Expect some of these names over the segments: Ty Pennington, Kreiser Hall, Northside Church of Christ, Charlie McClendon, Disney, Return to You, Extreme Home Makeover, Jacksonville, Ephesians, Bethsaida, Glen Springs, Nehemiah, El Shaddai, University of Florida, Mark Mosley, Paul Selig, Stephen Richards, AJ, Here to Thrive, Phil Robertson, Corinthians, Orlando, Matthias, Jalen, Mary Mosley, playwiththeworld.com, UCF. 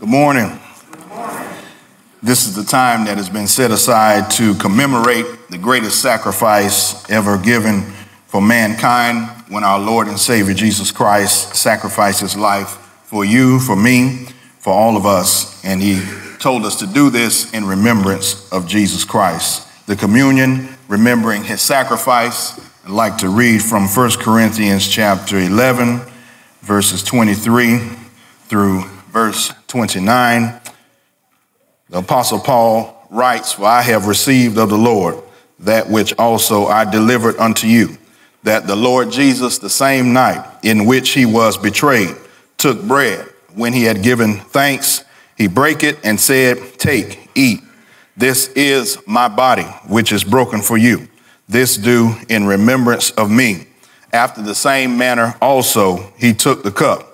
Good morning. Good morning. This is the time that has been set aside to commemorate the greatest sacrifice ever given for mankind, when our Lord and Savior Jesus Christ sacrificed his life for you, for me, for all of us. And he told us to do this in remembrance of Jesus Christ. The communion, remembering his sacrifice. I'd like to read from 1 Corinthians chapter 11, verses 23 through verse 29. The Apostle Paul writes, "For I have received of the Lord that which also I delivered unto you, that the Lord Jesus, the same night in which he was betrayed, took bread. When he had given thanks, he brake it and said, 'Take, eat. This is my body, which is broken for you. This do in remembrance of me.' After the same manner also he took the cup,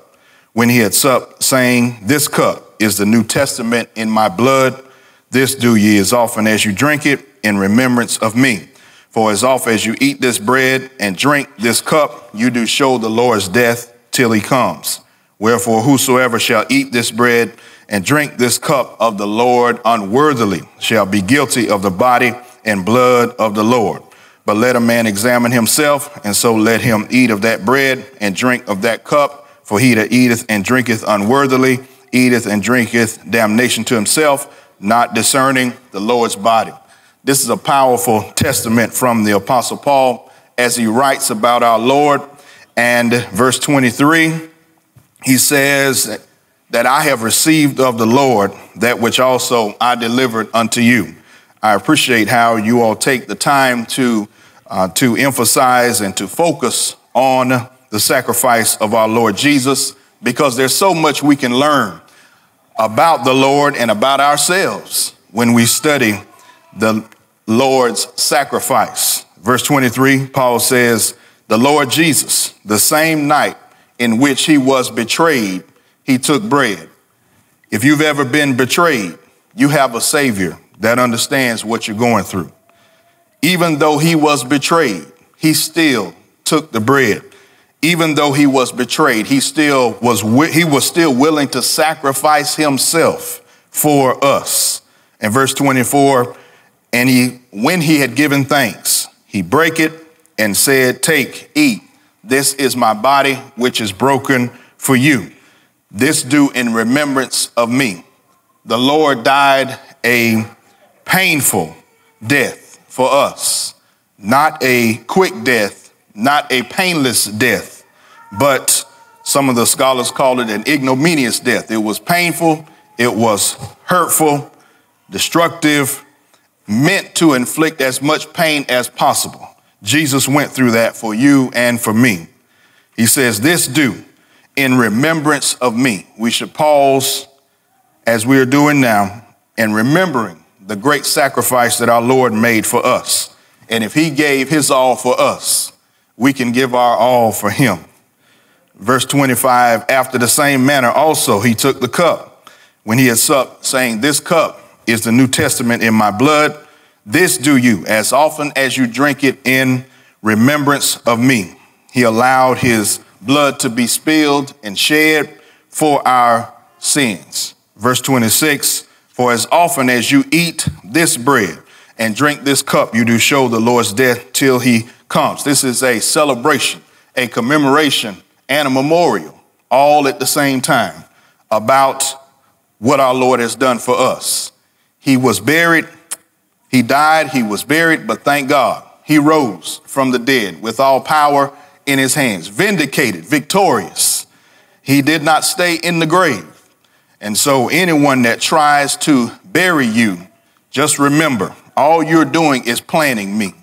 when he had supped, saying, 'This cup is the New Testament in my blood. This do ye as often as you drink it in remembrance of me. For as often as you eat this bread and drink this cup, you do show the Lord's death till he comes. Wherefore, whosoever shall eat this bread and drink this cup of the Lord unworthily shall be guilty of the body and blood of the Lord. But let a man examine himself, and so let him eat of that bread and drink of that cup. For he that eateth and drinketh unworthily, eateth and drinketh damnation to himself, not discerning the Lord's body." This is a powerful testament from the Apostle Paul as he writes about our Lord. And verse 23, he says that I have received of the Lord that which also I delivered unto you. I appreciate how you all take the time to emphasize and to focus on the sacrifice of our Lord Jesus, because there's so much we can learn about the Lord and about ourselves when we study the Lord's sacrifice. Verse 23, Paul says, "The Lord Jesus, the same night in which he was betrayed, he took bread." If you've ever been betrayed, you have a Savior that understands what you're going through. Even though he was betrayed, he still took the bread. Even though he was betrayed, he was still willing to sacrifice himself for us. In verse 24, "And he, when he had given thanks, he brake it and said, 'Take, eat. This is my body, which is broken for you. This do in remembrance of me.'" The Lord died a painful death for us, not a quick death, not a painless death, but some of the scholars call it an ignominious death. It was painful, it was hurtful, destructive, meant to inflict as much pain as possible. Jesus went through that for you and for me. He says, "This do in remembrance of me." We should pause, as we are doing now, and remembering the great sacrifice that our Lord made for us. And if he gave his all for us, we can give our all for him. Verse 25, "After the same manner also he took the cup, when he had supped, saying, 'This cup is the New Testament in my blood. This do you as often as you drink it in remembrance of me.'" He allowed his blood to be spilled and shed for our sins. Verse 26, "For as often as you eat this bread and drink this cup, you do show the Lord's death till he comes." This is a celebration, a commemoration, and a memorial, all at the same time, about what our Lord has done for us. He was buried, he died, he was buried, but thank God, he rose from the dead with all power in his hands, vindicated, victorious. He did not stay in the grave. And so anyone that tries to bury you, just remember, all you're doing is planning me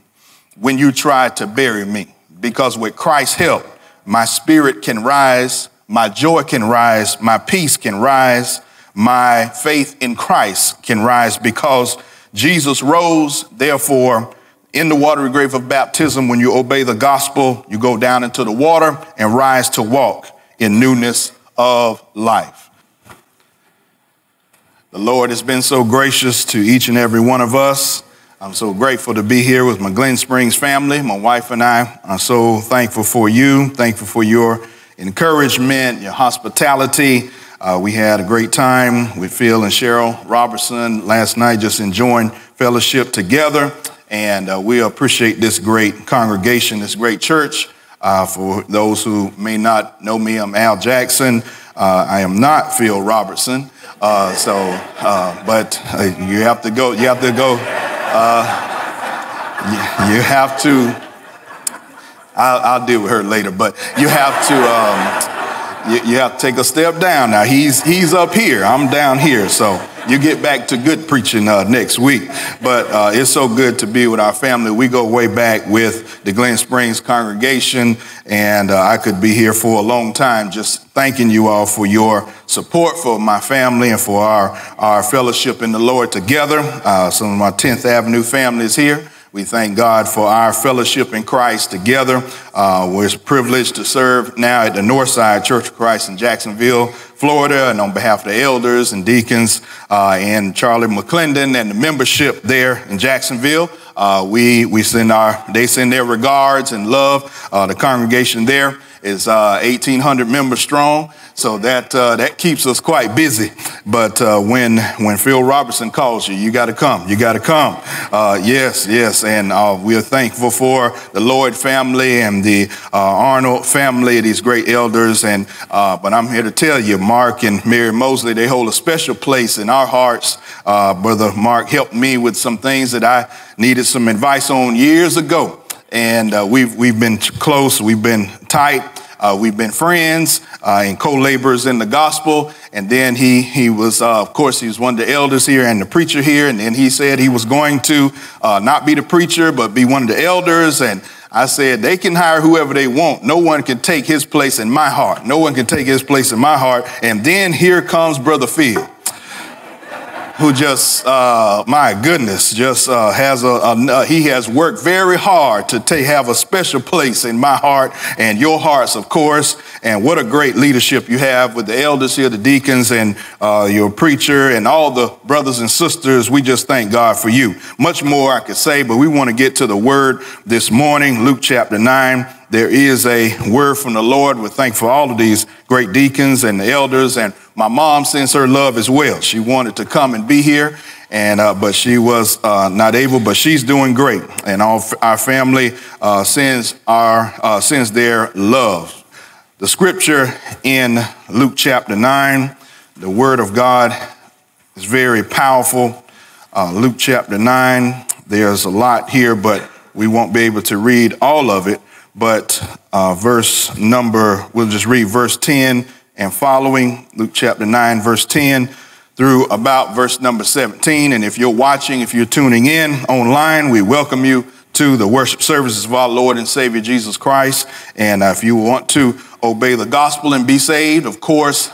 when you try to bury me, because with Christ's help, my spirit can rise, my joy can rise, my peace can rise, my faith in Christ can rise, because Jesus rose. Therefore, in the watery grave of baptism, when you obey the gospel, you go down into the water and rise to walk in newness of life. The Lord has been so gracious to each and every one of us. I'm so grateful to be here with my Glen Springs family. My wife and I are so thankful for you, thankful for your encouragement, your hospitality, We had a great time with Phil and Cheryl Robertson last night, just enjoying fellowship together. And we appreciate this great congregation, this great church. For those who may not know me, I'm Al Jackson. I am not Phil Robertson. So you have to go. You have to go. You have to. I'll deal with her later, but you have to. You have to take a step down now. He's up here. I'm down here. So you get back to good preaching next week. But it's so good to be with our family. We go way back with the Glen Springs congregation, and I could be here for a long time just thanking you all for your support for my family and for our fellowship in the Lord together. Some of my 10th Avenue family is here. We thank God for our fellowship in Christ together. We're privileged to serve now at the Northside Church of Christ in Jacksonville, Florida, and on behalf of the elders and deacons and Charlie McClendon and the membership there in Jacksonville, they send their regards and love. The congregation there is 1,800 members strong, so that keeps us quite busy. But when Phil Robertson calls you, you got to come. Yes, and we are thankful for the Lloyd family and the Arnold family, these great elders. And but I'm here to tell you, Mark and Mary Mosley, they hold a special place in our hearts. Brother Mark helped me with some things that I needed some advice on years ago. And we've been close, we've been tight, we've been friends and co-laborers in the gospel. And then he was, of course, he was one of the elders here and the preacher here. And then he said he was going to not be the preacher, but be one of the elders. And I said, they can hire whoever they want. No one can take his place in my heart. And then here comes Brother Phil, who just, my goodness, just he has worked very hard to have a special place in my heart and your hearts, of course. And what a great leadership you have with the elders here, the deacons, and your preacher, and all the brothers and sisters. We just thank God for you. Much more I could say, but we want to get to the word this morning, Luke chapter 9. There is a word from the Lord. We're thankful for all of these great deacons and the elders. And my mom sends her love as well. She wanted to come and be here, and but she was not able, but she's doing great. And our family sends their love. The scripture in Luke chapter 9, the word of God is very powerful. Luke chapter 9, there's a lot here, but we won't be able to read all of it. But we'll just read verse 10 and following, Luke chapter 9, verse 10 through about verse number 17. And if you're watching, if you're tuning in online, we welcome you to the worship services of our Lord and Savior Jesus Christ. And if you want to obey the gospel and be saved, of course,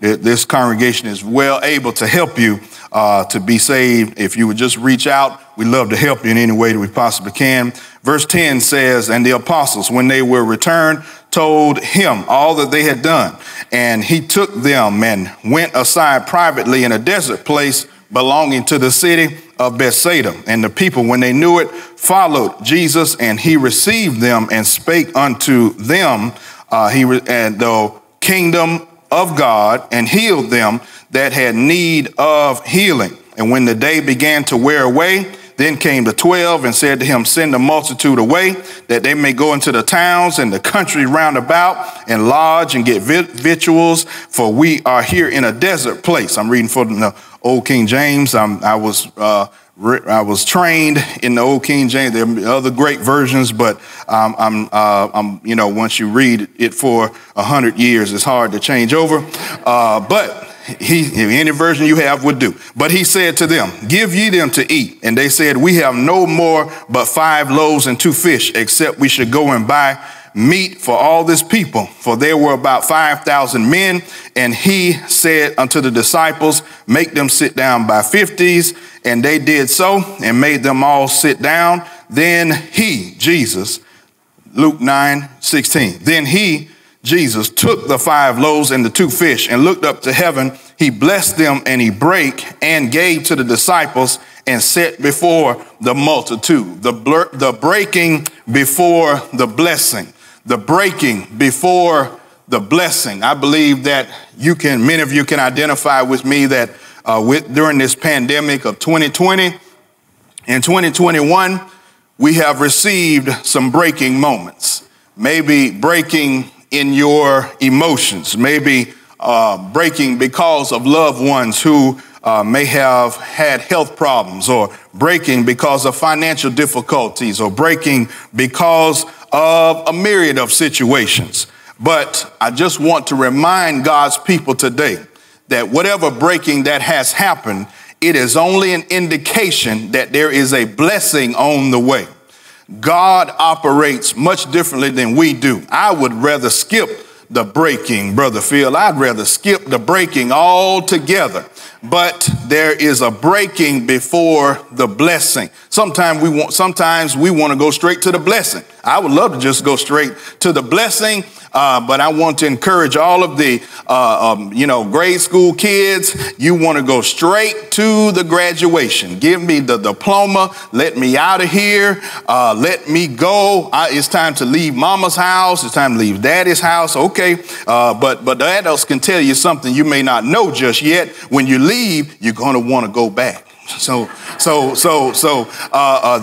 this congregation is well able to help you to be saved. If you would just reach out, we'd love to help you in any way that we possibly can. Verse 10 says, and the apostles, when they were returned, told him all that they had done. And he took them and went aside privately in a desert place belonging to the city of Bethsaida. And the people, when they knew it, followed Jesus, and he received them and spake unto them, the kingdom of God, and healed them that had need of healing. And when the day began to wear away, then came the 12 and said to him, send the multitude away, that they may go into the towns and the country round about and lodge and get victuals, for we are here in a desert place. I'm reading from the Old King James. I was trained in the Old King James. There are other great versions, but once you read it for 100 years, it's hard to change over. But any version you have would do. But he said to them, give ye them to eat. And they said, we have no more but 5 loaves and 2 fish, except we should go and buy meat for all this people. For there were about 5,000 men. And he said unto the disciples, make them sit down by 50s. And they did so and made them all sit down. Then he, Jesus, Luke 9:16. Then he, Jesus, took the 5 loaves and the 2 fish and looked up to heaven. He blessed them and he brake and gave to the disciples and set before the multitude. The breaking before the blessing, the breaking before the blessing. I believe that you can, many of you can identify with me that during this pandemic of 2020 and 2021, we have received some breaking moments, maybe breaking in your emotions, maybe breaking because of loved ones who may have had health problems, or breaking because of financial difficulties, or breaking because of a myriad of situations. But I just want to remind God's people today that whatever breaking that has happened, it is only an indication that there is a blessing on the way. God operates much differently than we do. I would rather skip the breaking, Brother Phil. I'd rather skip the breaking altogether. But there is a breaking before the blessing. Sometimes we want to go straight to the blessing. I would love to just go straight to the blessing, but I want to encourage all of the, grade school kids. You want to go straight to the graduation. Give me the diploma. Let me out of here. Let me go. It's time to leave mama's house. It's time to leave daddy's house. Okay. But the adults can tell you something you may not know just yet. When you leave, you're going to want to go back. So that's what I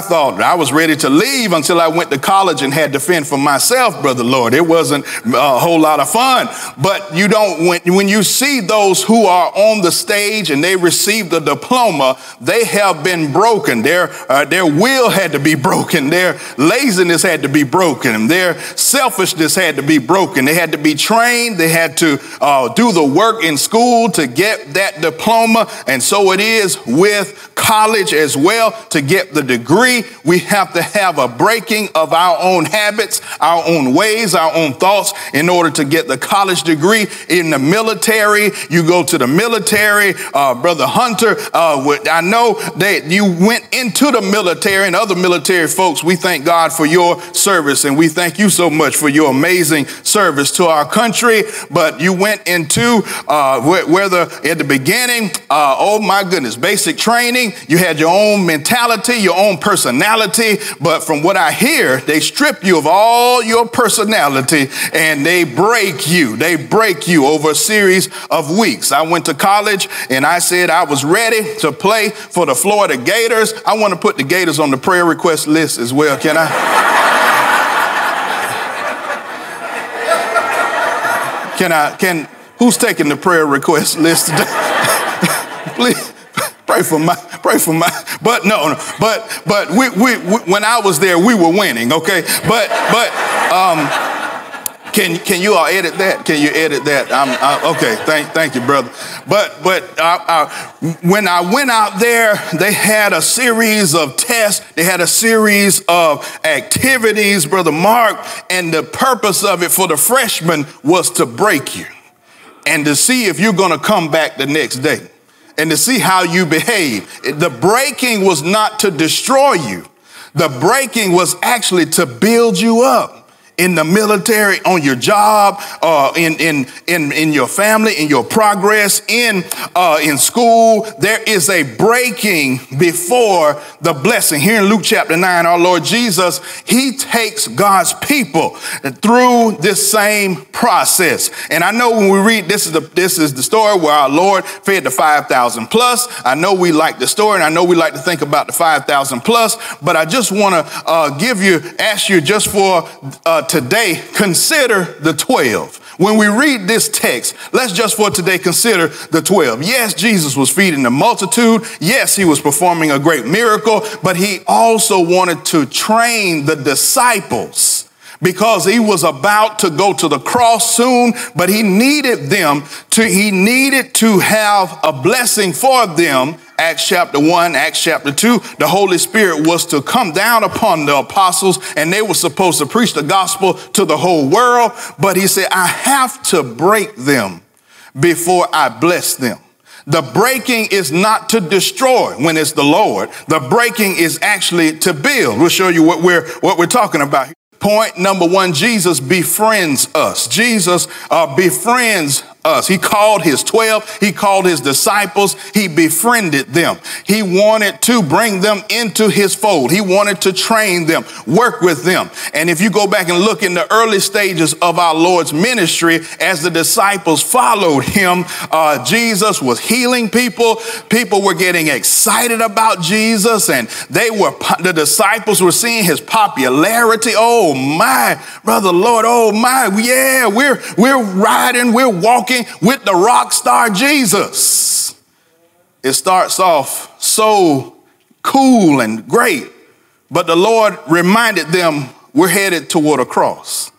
thought. I was ready to leave until I went to college and had to fend for myself, Brother Lord. It wasn't a whole lot of fun. But you don't, when you see those who are on the stage and they receive the diploma, they have been broken. Their will had to be broken. Their laziness had to be broken. Their selfishness had to be broken. They had to be trained. They had to do the work in school to get that diploma. And so it is with college as well. To get the degree, we have to have a breaking of our own habits, our own ways, our own thoughts in order to get the college degree. In the military, you go to the military. Brother Hunter, I know that you went into the military, and other military folks, we thank God for your service, and we thank you so much for your amazing service to our country. But you went into, whether at the beginning, oh my goodness, basic training, you had your own mentality, your own personality, but from what I hear, they strip you of all your personality and they break you. They break you over a series of weeks. I went to college and I said I was ready to play for the Florida Gators. I want to put the Gators on the prayer request list as well, can I? Can who's taking the prayer request list today? Please. Pray for my, but we when I was there, we were winning. Okay. Can you all edit that? Can you edit that? Okay. Thank you, brother. But when I went out there, they had a series of tests. They had a series of activities, Brother Mark. And the purpose of it for the freshmen was to break you and to see if you're going to come back the next day, and to see how you behave. The breaking was not to destroy you. The breaking was actually to build you up. In the military, on your job, in your family, in your progress, in school, there is a breaking before the blessing. Here in Luke chapter 9, our Lord Jesus, he takes God's people through this same process. And I know when we read, this is the story where our Lord fed the 5,000 plus. I know we like the story, and I know we like to think about the 5,000 plus, but I just want to ask you just for today, consider the 12. When we read this text, let's just for today consider the 12. Yes, Jesus was feeding the multitude. Yes, he was performing a great miracle, but he also wanted to train the disciples because he was about to go to the cross soon, but he needed to have a blessing for them. Acts chapter 1, Acts chapter 2, the Holy Spirit was to come down upon the apostles and they were supposed to preach the gospel to the whole world. But he said, I have to break them before I bless them. The breaking is not to destroy when it's the Lord. The breaking is actually to build. We'll show you what we're talking about here. Point number one, Jesus befriends us. Jesus befriends us. He called his 12. He called his disciples. He befriended them. He wanted to bring them into his fold. He wanted to train them, work with them. And if you go back and look in the early stages of our Lord's ministry, as the disciples followed him, Jesus was healing people. People were getting excited about Jesus, and the disciples were seeing his popularity. Oh my, brother Lord, oh my, yeah, we're riding, we're walking with the rock star Jesus. It starts off so cool and great, but the Lord reminded them we're headed toward a cross.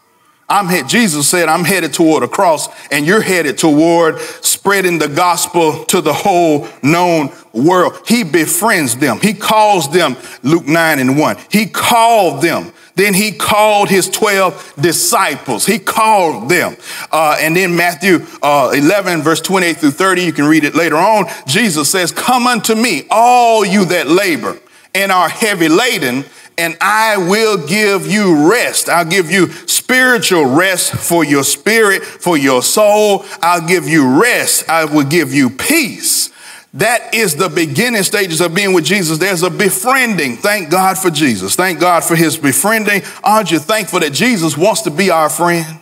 Jesus said, I'm headed toward a cross, and you're headed toward spreading the gospel to the whole known world. He befriends them. He calls them, Luke 9:1. He called them. Then he called his 12 disciples. He called them. And then Matthew 11:28-30, you can read it later on. Jesus says, come unto me, all you that labor and are heavy laden, and I will give you rest. I'll give you spiritual rest for your spirit, for your soul. I'll give you rest. I will give you peace. That is the beginning stages of being with Jesus. There's a befriending. Thank God for Jesus. Thank God for his befriending. Aren't you thankful that Jesus wants to be our friend?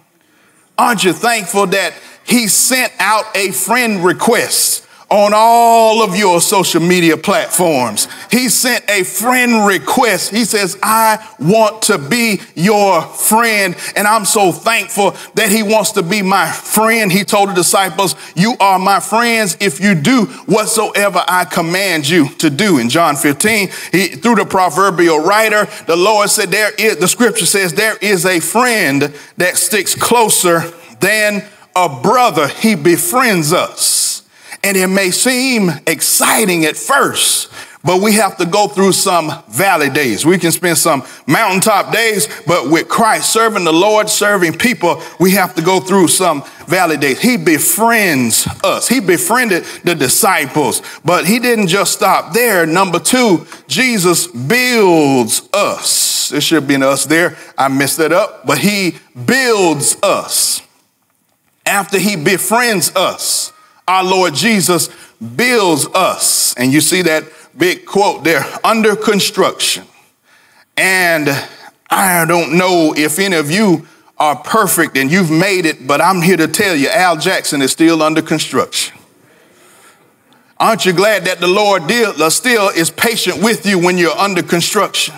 Aren't you thankful that he sent out a friend request on all of your social media platforms? He sent a friend request. He says, I want to be your friend. And I'm so thankful that he wants to be my friend. He told the disciples, you are my friends if you do whatsoever I command you to do. In John 15, through the proverbial writer, the Lord said, the scripture says, there is a friend that sticks closer than a brother. He befriends us. And it may seem exciting at first, but we have to go through some valley days. We can spend some mountaintop days, but with Christ, serving the Lord, serving people, we have to go through some valley days. He befriends us. He befriended the disciples, but he didn't just stop there. Number two, Jesus builds us. It should be an us there. I messed that up, but he builds us. After he befriends us, our Lord Jesus builds us. And you see that big quote there, under construction. And I don't know if any of you are perfect and you've made it, but I'm here to tell you, Al Jackson is still under construction. Aren't you glad that the Lord still is patient with you when you're under construction?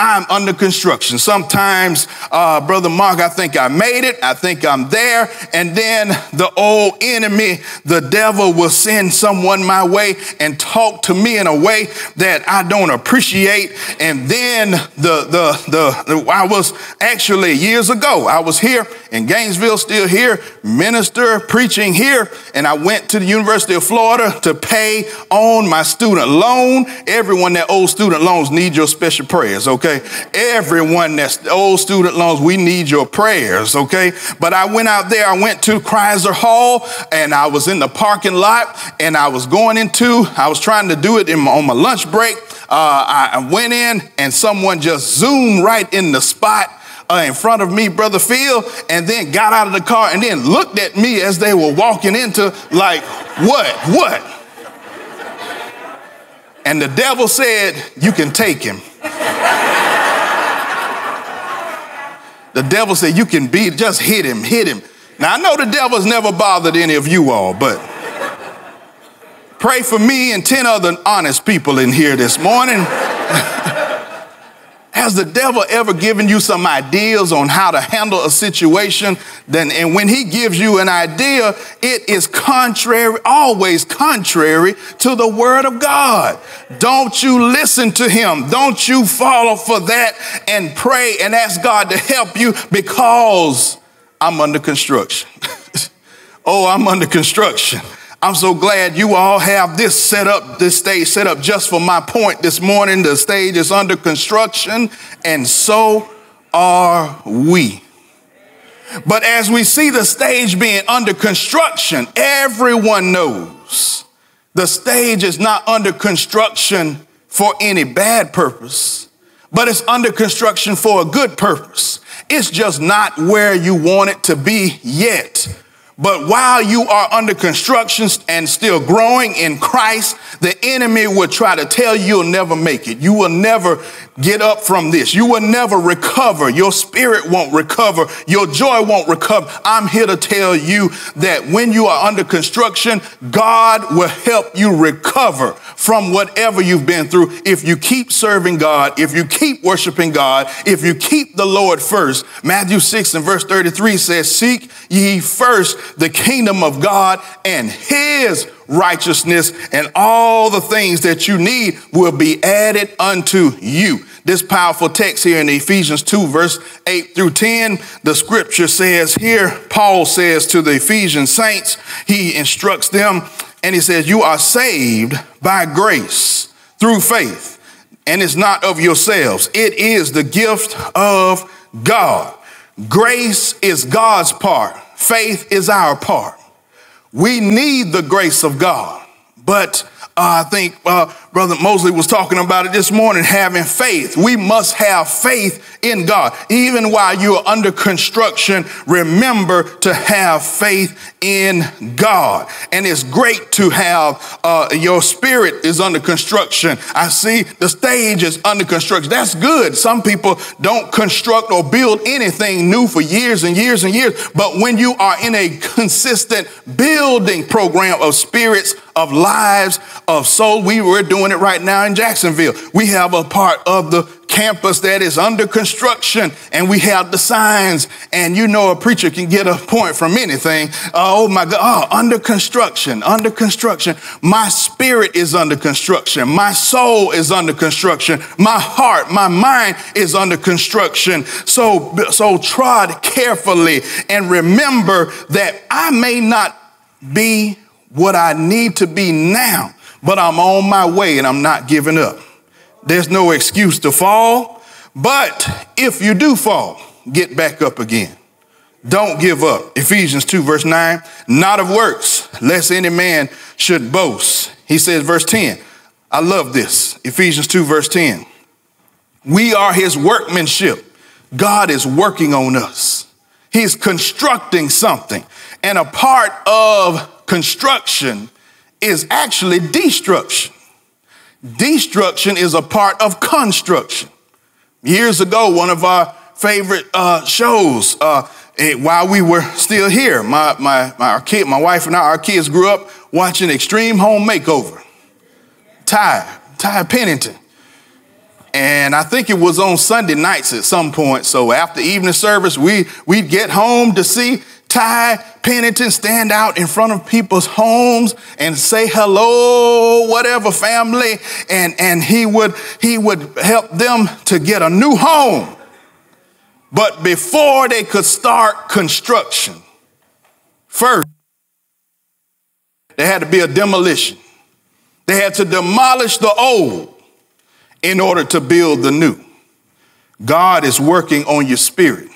I'm under construction. Sometimes, Brother Mark, I think I made it. I think I'm there. And then the old enemy, the devil, will send someone my way and talk to me in a way that I don't appreciate. And then I was actually years ago, I was here in Gainesville, still here, minister, preaching here. And I went to the University of Florida to pay on my student loan. Everyone that owes student loans need your special prayers, okay? Everyone that's old student loans, we need your prayers, okay? But I went out there, I went to Kreiser Hall, and I was in the parking lot, and I was trying to do it on my lunch break. I went in, and someone just zoomed right in the spot in front of me, Brother Phil, and then got out of the car and then looked at me as they were walking into, like, what? And the devil said, you can take him. The devil said, you can beat, just hit him. Now, I know the devil's never bothered any of you all, but pray for me and 10 other honest people in here this morning. Has the devil ever given you some ideas on how to handle a situation? And when he gives you an idea, it is always contrary to the word of God. Don't you listen to him. Don't you follow for that and pray and ask God to help you, because I'm under construction. Oh, I'm under construction. I'm so glad you all have this stage set up just for my point this morning. The stage is under construction, and so are we. But as we see the stage being under construction, everyone knows the stage is not under construction for any bad purpose, but it's under construction for a good purpose. It's just not where you want it to be yet. But while you are under construction and still growing in Christ, the enemy will try to tell you you'll never make it. You will never get up from this. You will never recover. Your spirit won't recover. Your joy won't recover. I'm here to tell you that when you are under construction, God will help you recover from whatever you've been through. If you keep serving God, if you keep worshiping God, if you keep the Lord first. Matthew 6 and verse 33 says, "Seek ye first the kingdom of God and his righteousness, and all the things that you need will be added unto you." This powerful text here in Ephesians 2, verse 8 through 10, the scripture says here, Paul says to the Ephesian saints, he instructs them, and he says, "You are saved by grace through faith, and it's not of yourselves. It is the gift of God." Grace is God's part. Faith is our part. We need the grace of God. But I think Brother Mosley was talking about it this morning, having faith. We must have faith in God. Even while you are under construction, remember to have faith in God. And it's great to have your spirit is under construction. I see the stage is under construction. That's good. Some people don't construct or build anything new for years and years and years. But when you are in a consistent building program of spirits, of lives, of soul, we're doing it right now in Jacksonville. We have a part of the campus that is under construction, and we have the signs, and you know a preacher can get a point from anything. Oh my God, under construction, under construction. My spirit is under construction. My soul is under construction. My heart, my mind is under construction. So trod carefully and remember that I may not be what I need to be now, but I'm on my way and I'm not giving up. There's no excuse to fall, but if you do fall, get back up again. Don't give up. Ephesians 2 verse 9, "Not of works, lest any man should boast." He says, verse 10, I love this. Ephesians 2 verse 10, "We are his workmanship." God is working on us. He's constructing something. And a part of construction is actually destruction. Destruction is a part of construction. Years ago, one of our favorite shows, while we were still here, my wife and our kids grew up watching Extreme Home Makeover. Ty Pennington. And I think it was on Sunday nights at some point. So after evening service, we'd get home to see Ty Pennington stand out in front of people's homes and say, "Hello, whatever family," and he would help them to get a new home. But before they could start construction, first there had to be a demolition. They had to demolish the old in order to build the new. God is working on your spirit.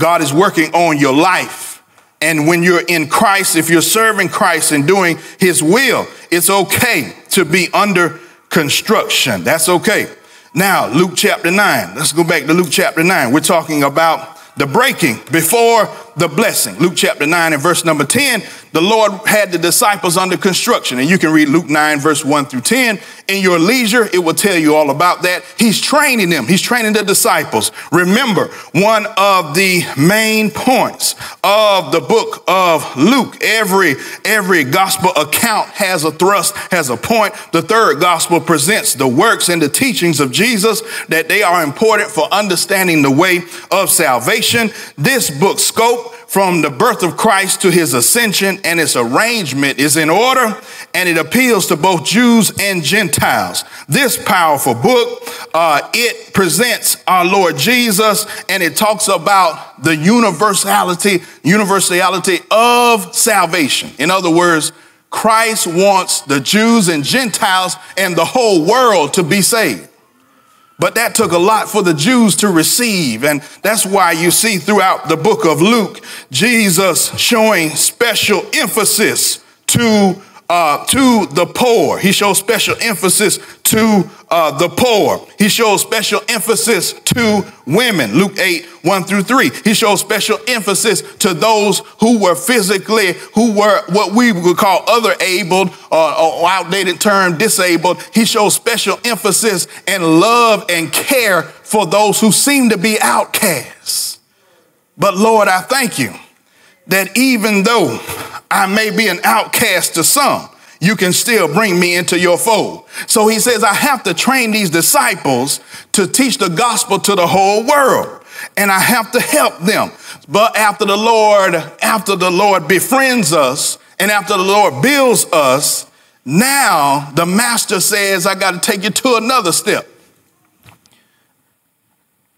God is working on your life. And when you're in Christ, if you're serving Christ and doing his will, it's okay to be under construction. That's okay. Now, Luke chapter 9. Let's go back to Luke chapter 9. We're talking about the breaking before the blessing. Luke chapter 9 and verse number 10, the Lord had the disciples under construction. And you can read Luke 9 verse 1 through 10. In your leisure, it will tell you all about that. He's training them. He's training the disciples. Remember, one of the main points of the book of Luke, every gospel account has a thrust, has a point. The third gospel presents the works and the teachings of Jesus, that they are important for understanding the way of salvation. This book scope from the birth of Christ to his ascension, and its arrangement is in order, and it appeals to both Jews and Gentiles. This powerful book, it presents our Lord Jesus, and it talks about the universality of salvation. In other words, Christ wants the Jews and Gentiles and the whole world to be saved. But that took a lot for the Jews to receive. And that's why you see throughout the book of Luke, Jesus showing special emphasis to to the poor. He shows special emphasis to the poor. He shows special emphasis to women, Luke 8, 1-3. He shows special emphasis to those who were physically, who were what we would call other-abled or outdated term, disabled. He shows special emphasis and love and care for those who seem to be outcasts. But Lord, I thank you that even though I may be an outcast to some, you can still bring me into your fold. So he says, I have to train these disciples to teach the gospel to the whole world, and I have to help them. But after the Lord befriends us and after the Lord builds us, now the master says, I got to take you to another step.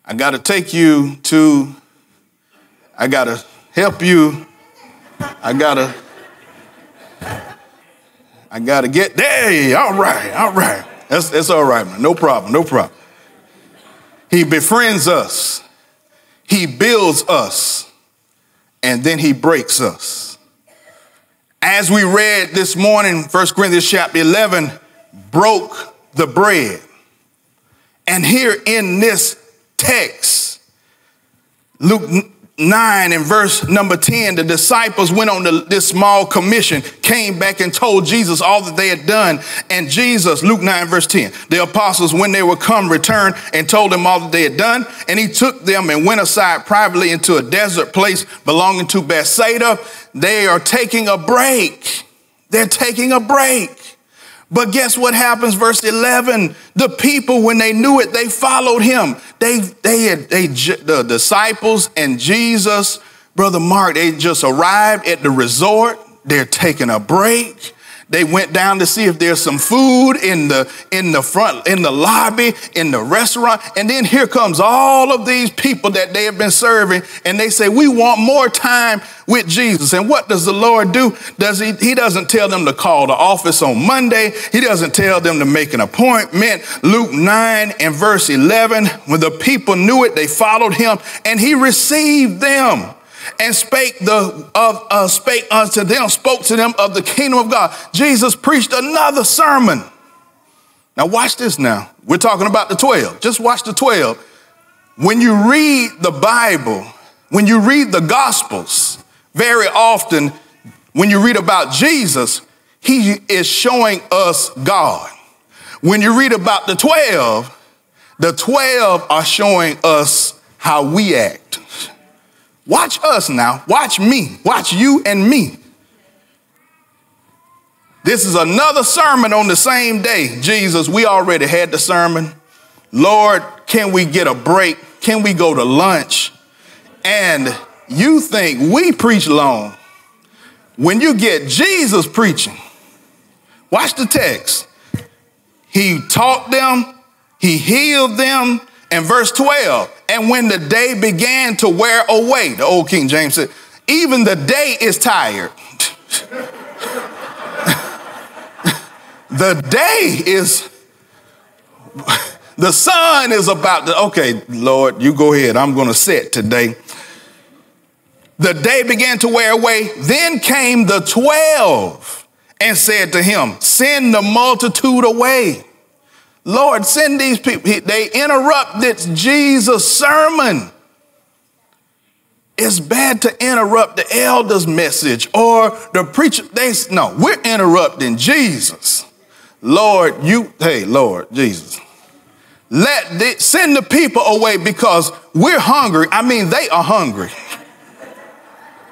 I got to help you. I gotta get there. All right. That's all right, man. No problem. He befriends us. He builds us. And then he breaks us. As we read this morning, 1 Corinthians chapter 11, broke the bread. And here in this text, Luke 9 and verse number 10, the disciples went on this small commission, came back and told Jesus all that they had done. And Jesus, Luke 9 verse 10, the apostles, when they were come, returned and told him all that they had done. And he took them and went aside privately into a desert place belonging to Bethsaida. They are taking a break. But guess what happens? Verse 11, the people, when they knew it, they followed him. The disciples and Jesus, Brother Mark, they just arrived at the resort. They're taking a break. They went down to see if there's some food in the lobby, in the restaurant. And then here comes all of these people that they have been serving. And they say, we want more time with Jesus. And what does the Lord do? He doesn't tell them to call the office on Monday. He doesn't tell them to make an appointment. Luke 9 and verse 11, when the people knew it, they followed him and he received them. And spoke to them of the kingdom of God. Jesus preached another sermon. Now watch this now. We're talking about the 12. Just watch the 12. When you read the Bible, when you read the Gospels, very often when you read about Jesus, he is showing us God. When you read about the 12 are showing us how we act. Watch us now. Watch me. Watch you and me. This is another sermon on the same day. Jesus, we already had the sermon. Lord, can we get a break? Can we go to lunch? And you think we preach long. When you get Jesus preaching, watch the text. He taught them. He healed them. And verse 12, and when the day began to wear away, the old King James said, even the day is tired. The sun is about to, okay, Lord, you go ahead. I'm going to set today. The day began to wear away. Then came the 12 and said to him, send the multitude away. Lord, send these people. They interrupt this Jesus sermon. It's bad to interrupt the elder's message or the preacher. We're interrupting Jesus. Lord, Lord Jesus, send the people away because we're hungry. I mean, they are hungry.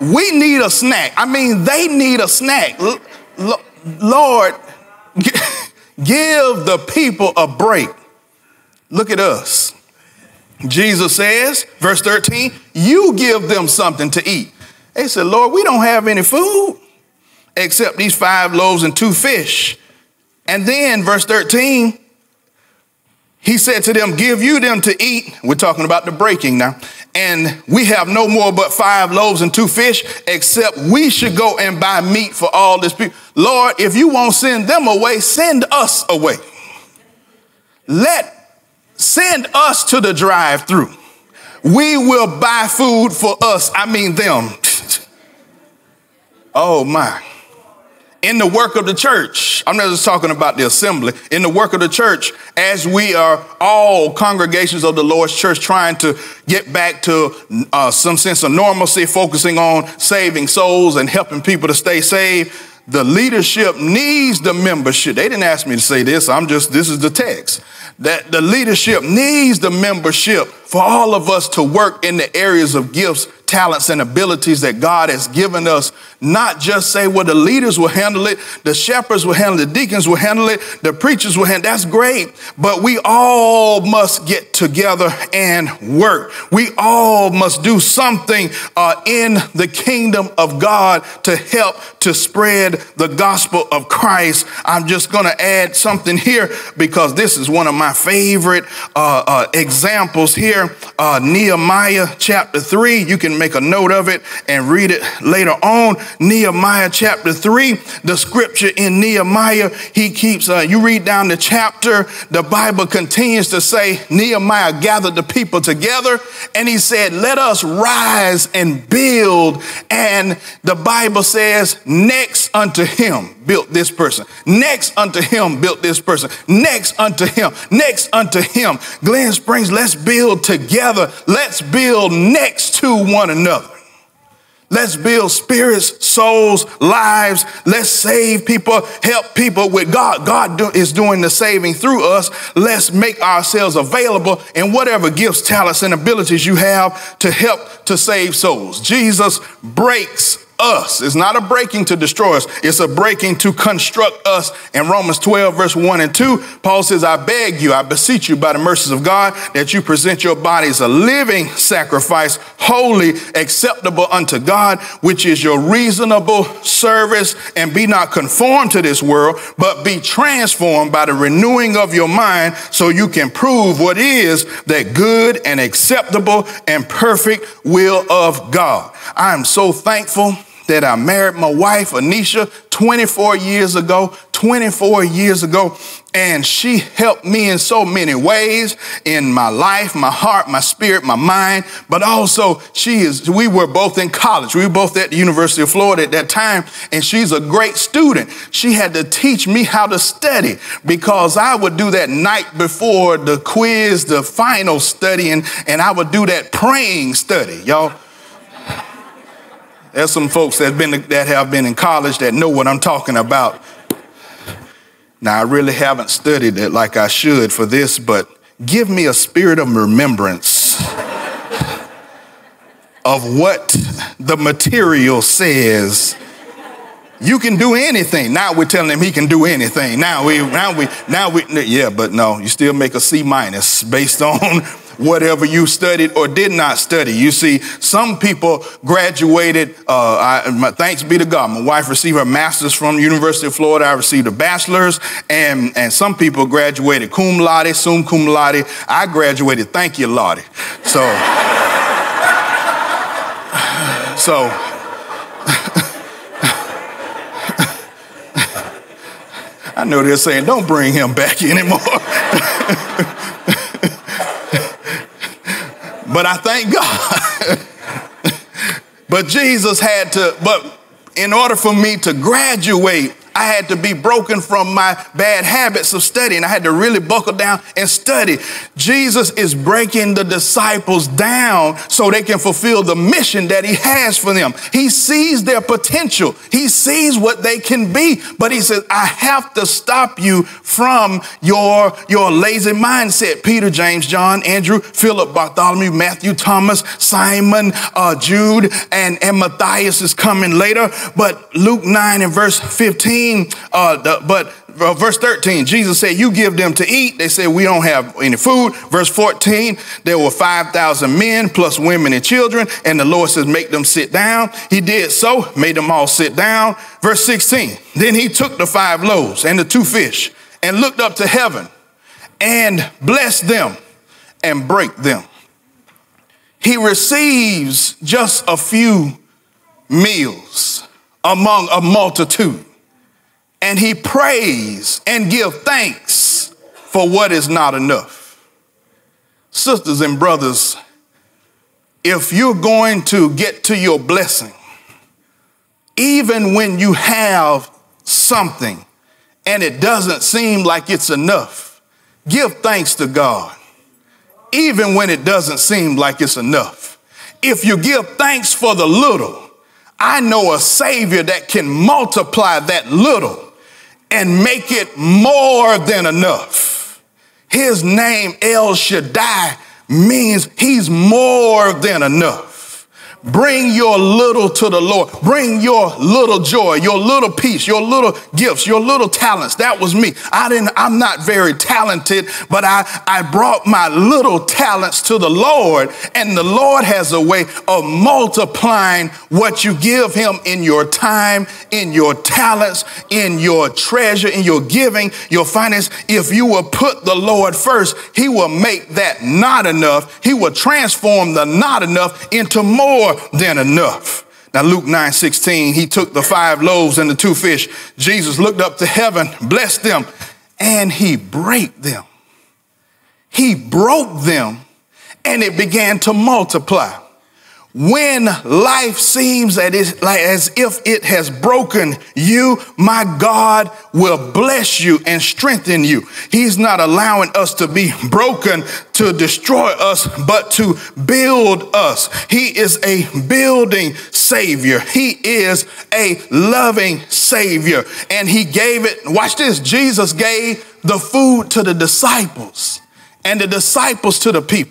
We need a snack. I mean, they need a snack. Lord, give the people a break. Look at us. Jesus says, verse 13, you give them something to eat. They said, Lord, we don't have any food except these 5 loaves and 2 fish. And then verse 13, he said to them, give you them to eat. We're talking about the breaking now. And we have no more but 5 loaves and 2 fish, except we should go and buy meat for all this people. Lord, if you won't send them away, send us away. Send us to the drive-thru. We will buy food for us. I mean them. Oh my. in the work of the church, I'm not just talking about the assembly, in the work of the church, as we are all congregations of the Lord's church trying to get back to some sense of normalcy, focusing on saving souls and helping people to stay saved, the leadership needs the membership. They didn't ask me to say this. This is the text. That the leadership needs the membership for all of us to work in the areas of gifts, talents, and abilities that God has given us. Not just say, well, the leaders will handle it, the shepherds will handle it, the deacons will handle it, the preachers will handle it. That's great, but we all must get together and work. We all must do something in the kingdom of God to help to spread the gospel of Christ. I'm just going to add something here because this is one of my favorite examples here. Nehemiah chapter 3, you can make a note of it and read it later on. Nehemiah chapter 3, the scripture in Nehemiah, he keeps, you read down the chapter, the Bible continues to say, Nehemiah gathered the people together and he said, let us rise and build. And the Bible says, next unto him built this person. Next unto him built this person. Next unto him. Next unto him. Glen Springs, let's build together. Let's build next to one another. Let's build spirits, souls, lives. Let's save people, help people with God. God is doing the saving through us. Let's make ourselves available in whatever gifts, talents, and abilities you have to help to save souls. Jesus breaks us. It's not a breaking to destroy us. It's a breaking to construct us. In Romans 12, verse 1 and 2, Paul says, I beg you, I beseech you by the mercies of God that you present your bodies a living sacrifice, holy, acceptable unto God, which is your reasonable service, and be not conformed to this world, but be transformed by the renewing of your mind so you can prove what is that good and acceptable and perfect will of God. I am so thankful that I married my wife, Anisha, 24 years ago, and she helped me in so many ways in my life, my heart, my spirit, my mind, but also we were both in college. We were both at the University of Florida at that time, and she's a great student. She had to teach me how to study because I would do that night before the quiz, the final studying, and I would do that praying study, y'all. There's some folks that have been in college that know what I'm talking about. Now, I really haven't studied it like I should for this, but give me a spirit of remembrance of what the material says. You can do anything. Now we're telling him he can do anything. Now you still make a C- based on whatever you studied or did not study. You see, some people graduated, thanks be to God, my wife received her master's from the University of Florida, I received a bachelor's, and some people graduated cum laude, sum cum laude. I graduated, thank you, laude. So, I know they're saying, don't bring him back anymore. But I thank God. But in order for me to graduate, I had to be broken from my bad habits of studying. I had to really buckle down and study. Jesus is breaking the disciples down so they can fulfill the mission that he has for them. He sees their potential. He sees what they can be. But he says, I have to stop you from your lazy mindset. Peter, James, John, Andrew, Philip, Bartholomew, Matthew, Thomas, Simon, Jude, and Matthias is coming later. But Luke 9 and verse 15, verse 13, Jesus said, you give them to eat. They said, we don't have any food. Verse 14, there were 5,000 men plus women and children. And the Lord says, make them sit down. He did so, made them all sit down. Verse 16, then he took the 5 loaves and the 2 fish and looked up to heaven and blessed them and broke them. He receives just a few meals among a multitude. And he prays and gives thanks for what is not enough. Sisters and brothers, if you're going to get to your blessing, even when you have something and it doesn't seem like it's enough, give thanks to God, even when it doesn't seem like it's enough. If you give thanks for the little, I know a Savior that can multiply that little and make it more than enough. His name, El Shaddai, means he's more than enough. Bring your little to the Lord. Bring your little joy, your little peace, your little gifts, your little talents. That was me. I'm not very talented, but I brought my little talents to the Lord, and the Lord has a way of multiplying what you give him in your time, in your talents, in your treasure, in your giving, your finance. If you will put the Lord first, he will make that not enough. He will transform the not enough into more than enough. Now, Luke 9:16, he took the 5 loaves and the 2 fish. Jesus looked up to heaven, blessed them, and he broke them. He broke them, and it began to multiply. When life seems as if it has broken you, my God will bless you and strengthen you. He's not allowing us to be broken to destroy us, but to build us. He is a building Savior. He is a loving Savior. And he gave it, watch this, Jesus gave the food to the disciples and the disciples to the people.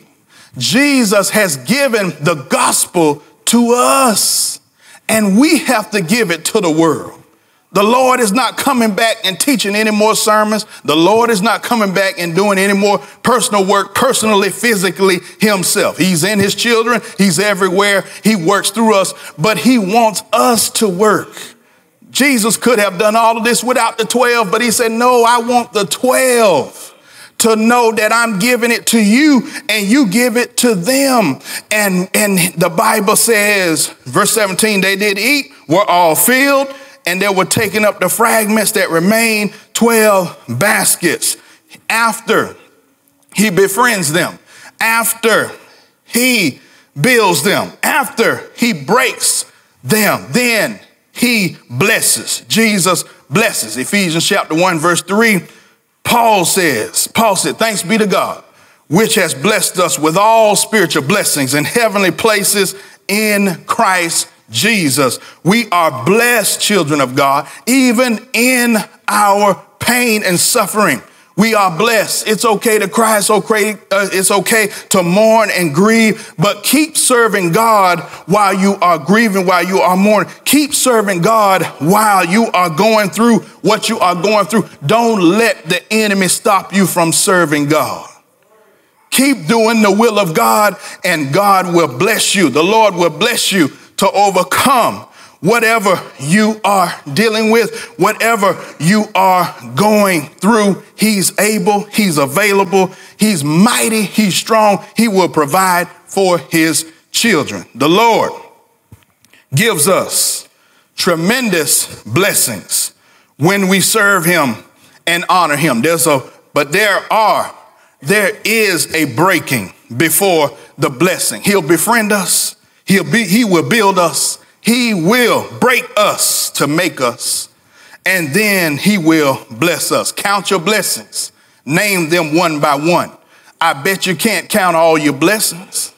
Jesus has given the gospel to us, and we have to give it to the world. The Lord is not coming back and teaching any more sermons. The Lord is not coming back and doing any more personal work, personally, physically, himself. He's in his children. He's everywhere. He works through us, but he wants us to work. Jesus could have done all of this without the 12, but he said, no, I want the 12. To know that I'm giving it to you and you give it to them. And the Bible says, verse 17, they did eat, were all filled, and they were taking up the fragments that remained, 12 baskets. After he befriends them, after he builds them, after he breaks them, then he blesses. Jesus blesses. Ephesians chapter 1, verse 3. Paul said, thanks be to God, which has blessed us with all spiritual blessings in heavenly places in Christ Jesus. We are blessed children of God, even in our pain and suffering. We are blessed. It's okay to cry. It's okay to mourn and grieve, but keep serving God while you are grieving, while you are mourning. Keep serving God while you are going through what you are going through. Don't let the enemy stop you from serving God. Keep doing the will of God, and God will bless you. The Lord will bless you to overcome whatever you are dealing with, whatever you are going through. He's able, he's available, he's mighty, he's strong. He will provide for his children. The Lord gives us tremendous blessings when we serve him and honor him. There is a breaking before the blessing. He'll befriend us. He will build us. He will break us to make us, and then he will bless us. Count your blessings. Name them one by one. I bet you can't count all your blessings.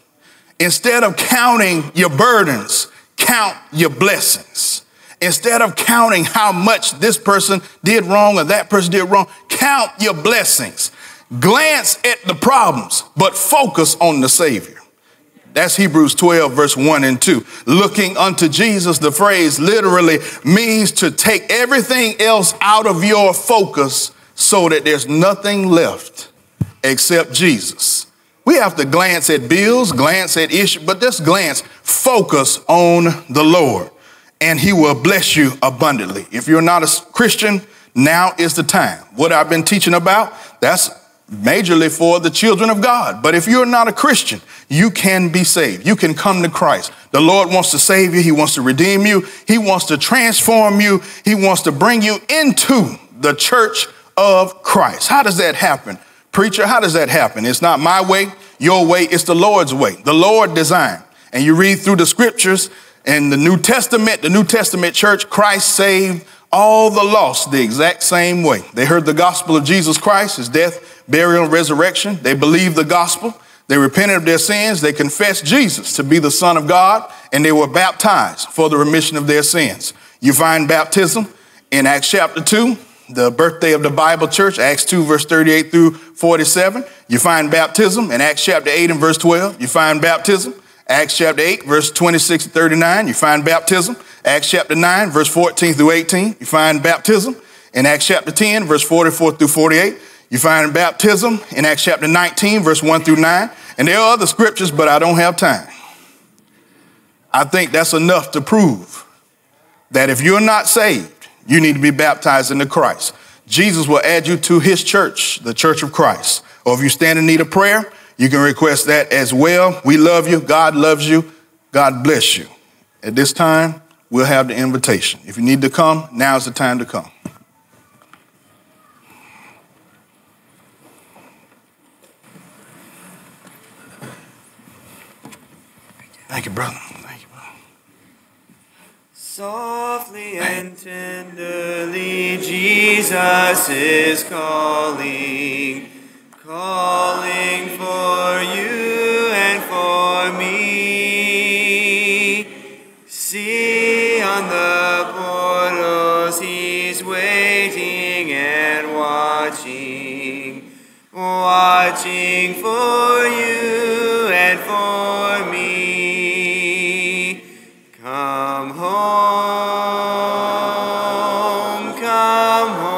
Instead of counting your burdens, count your blessings. Instead of counting how much this person did wrong or that person did wrong, count your blessings. Glance at the problems, but focus on the Savior. That's Hebrews 12, verse 1 and 2. Looking unto Jesus, the phrase literally means to take everything else out of your focus so that there's nothing left except Jesus. We have to glance at bills, glance at issues, but just glance, focus on the Lord, and he will bless you abundantly. If you're not a Christian, now is the time. What I've been teaching about, that's majorly for the children of God. But if you're not a Christian, you can be saved. You can come to Christ. The Lord wants to save you. He wants to redeem you. He wants to transform you. He wants to bring you into the church of Christ. How does that happen? Preacher, how does that happen? It's not my way, your way. It's the Lord's way. The Lord designed. And you read through the scriptures and the New Testament church, Christ saved all the lost the exact same way. They heard the gospel of Jesus Christ, his death, burial, and resurrection. They believed the gospel. They repented of their sins. They confessed Jesus to be the Son of God, and they were baptized for the remission of their sins. You find baptism in Acts chapter 2, the birthday of the Bible church, Acts 2, verse 38 through 47. You find baptism in Acts chapter 8 and verse 12. You find baptism Acts chapter 8, verse 26 to 39, you find baptism. Acts chapter 9, verse 14 through 18, you find baptism. In Acts chapter 10, verse 44 through 48, you find baptism. In Acts chapter 19, verse 1 through 9. And there are other scriptures, but I don't have time. I think that's enough to prove that if you're not saved, you need to be baptized into Christ. Jesus will add you to his church, the Church of Christ. Or if you stand in need of prayer, you can request that as well. We love you. God loves you. God bless you. At this time, we'll have the invitation. If you need to come, now's the time to come. Thank you, brother. Thank you, brother. Softly and tenderly, Jesus is calling. Calling for you and for me. See on the portals he's waiting and watching. Watching for you and for me. Come home, come home.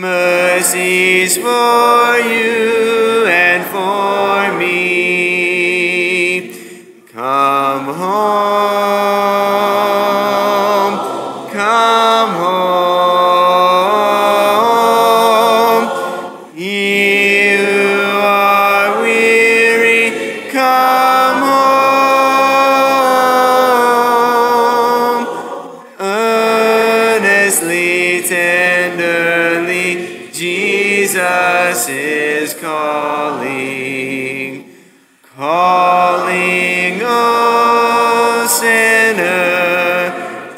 Mercies for you and for me. Come home, come home. You are weary, come home. Earnestly, tenderly, Jesus is calling, calling, oh sinner,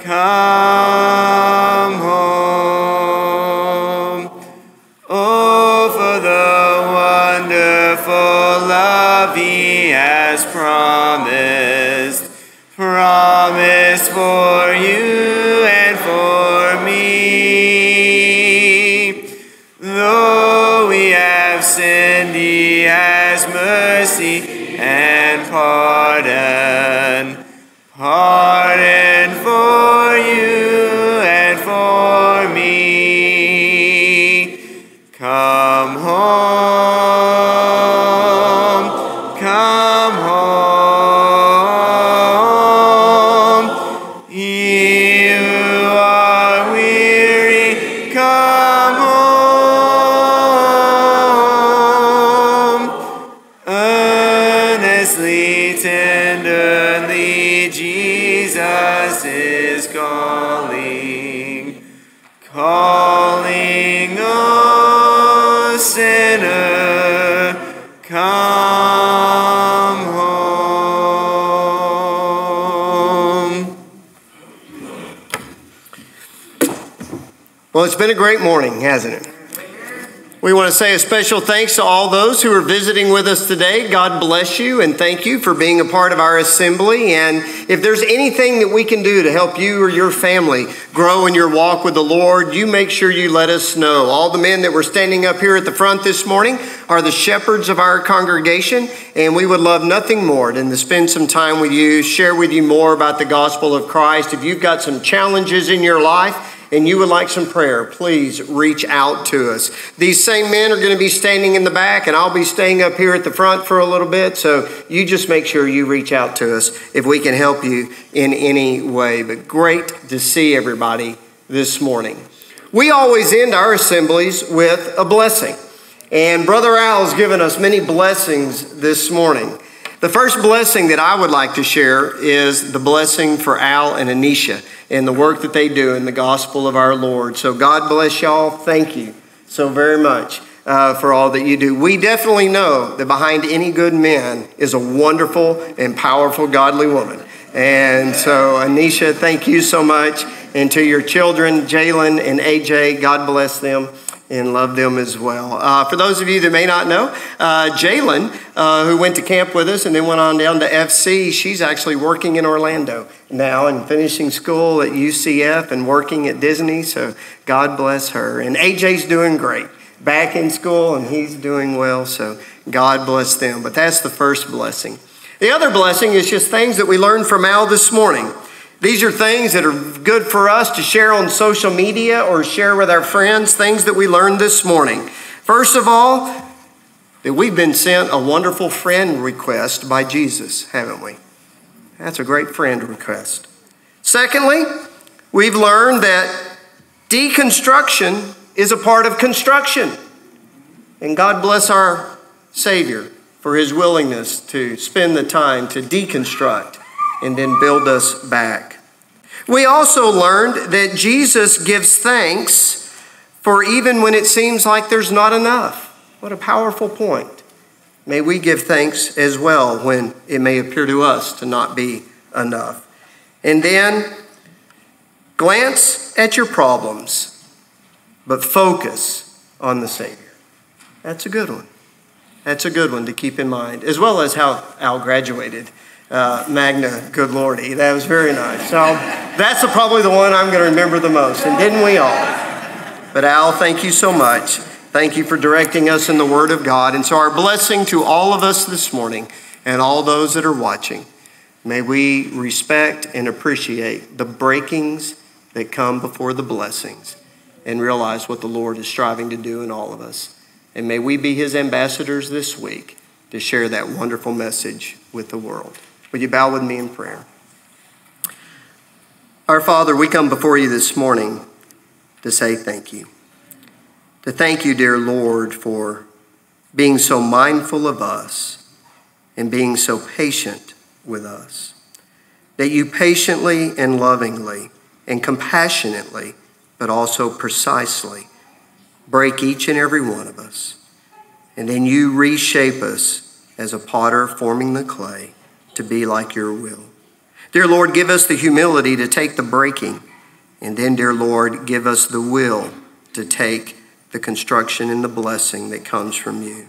come home. Oh, for the wonderful love he has promised, promised for you and for me. Though we have sinned, he has mercy and pardon, pardon for you and for me. Come home, come home. You are weary, come home. Tenderly, Jesus is calling, calling, oh sinner, come home. Well, it's been a great morning, hasn't it? We want to say a special thanks to all those who are visiting with us today. God bless you and thank you for being a part of our assembly. And if there's anything that we can do to help you or your family grow in your walk with the Lord, you make sure you let us know. All the men that were standing up here at the front this morning are the shepherds of our congregation, and we would love nothing more than to spend some time with you, share with you more about the gospel of Christ. If you've got some challenges in your life, and you would like some prayer, please reach out to us. These same men are going to be standing in the back, and I'll be staying up here at the front for a little bit, so you just make sure you reach out to us if we can help you in any way. But great to see everybody this morning. We always end our assemblies with a blessing, and Brother Al's given us many blessings this morning. The first blessing that I would like to share is the blessing for Al and Anisha and the work that they do in the gospel of our Lord. So God bless y'all. Thank you so very much for all that you do. We definitely know that behind any good man is a wonderful and powerful godly woman. And so Anisha, thank you so much. And to your children, Jalen and AJ, God bless them and love them as well. For those of you that may not know, Jalen, who went to camp with us and then went on down to FC, she's actually working in Orlando now and finishing school at UCF and working at Disney, so God bless her. And AJ's doing great, back in school, and he's doing well, so God bless them. But that's the first blessing. The other blessing is just things that we learned from Al this morning. These are things that are good for us to share on social media or share with our friends, things that we learned this morning. First of all, that we've been sent a wonderful friend request by Jesus, haven't we? That's a great friend request. Secondly, we've learned that deconstruction is a part of construction. And God bless our Savior for his willingness to spend the time to deconstruct and then build us back. We also learned that Jesus gives thanks for even when it seems like there's not enough. What a powerful point. May we give thanks as well when it may appear to us to not be enough. And then glance at your problems, but focus on the Savior. That's a good one. That's a good one to keep in mind, as well as how Al graduated magna good lordy. That was very nice. So that's probably the one I'm going to remember the most. And didn't we all? But Al, thank you so much. Thank you for directing us in the Word of God. And so our blessing to all of us this morning and all those that are watching, may we respect and appreciate the breakings that come before the blessings and realize what the Lord is striving to do in all of us. And may we be his ambassadors this week to share that wonderful message with the world. Would you bow with me in prayer? Our Father, we come before you this morning to say thank you. To thank you, dear Lord, for being so mindful of us and being so patient with us. That you patiently and lovingly and compassionately, but also precisely, break each and every one of us. And then you reshape us as a potter forming the clay to be like your will. Dear Lord, give us the humility to take the breaking. And then, dear Lord, give us the will to take the construction and the blessing that comes from you.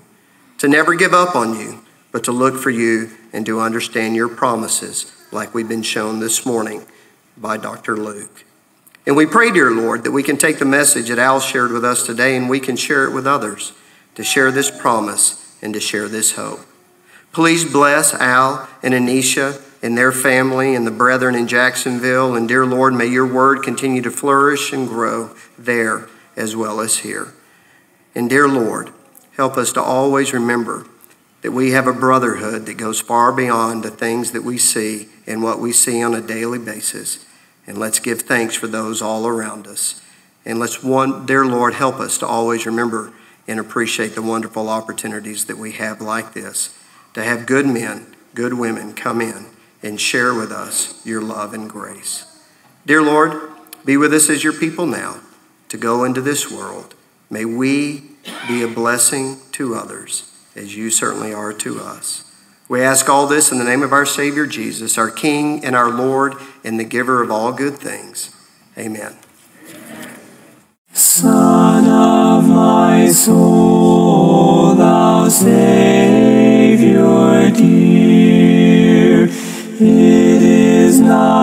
To never give up on you, but to look for you and to understand your promises like we've been shown this morning by Dr. Luke. And we pray, dear Lord, that we can take the message that Al shared with us today and we can share it with others to share this promise and to share this hope. Please bless Al and Anisha and their family and the brethren in Jacksonville. And dear Lord, may your word continue to flourish and grow there as well as here. And dear Lord, help us to always remember that we have a brotherhood that goes far beyond the things that we see and what we see on a daily basis. And let's give thanks for those all around us. And let's, dear Lord, help us to always remember and appreciate the wonderful opportunities that we have like this, to have good men, good women come in and share with us your love and grace. Dear Lord, be with us as your people now to go into this world. May we be a blessing to others as you certainly are to us. We ask all this in the name of our Savior Jesus, our King and our Lord and the giver of all good things. Amen. Son of my soul, thou Savior dear, it is not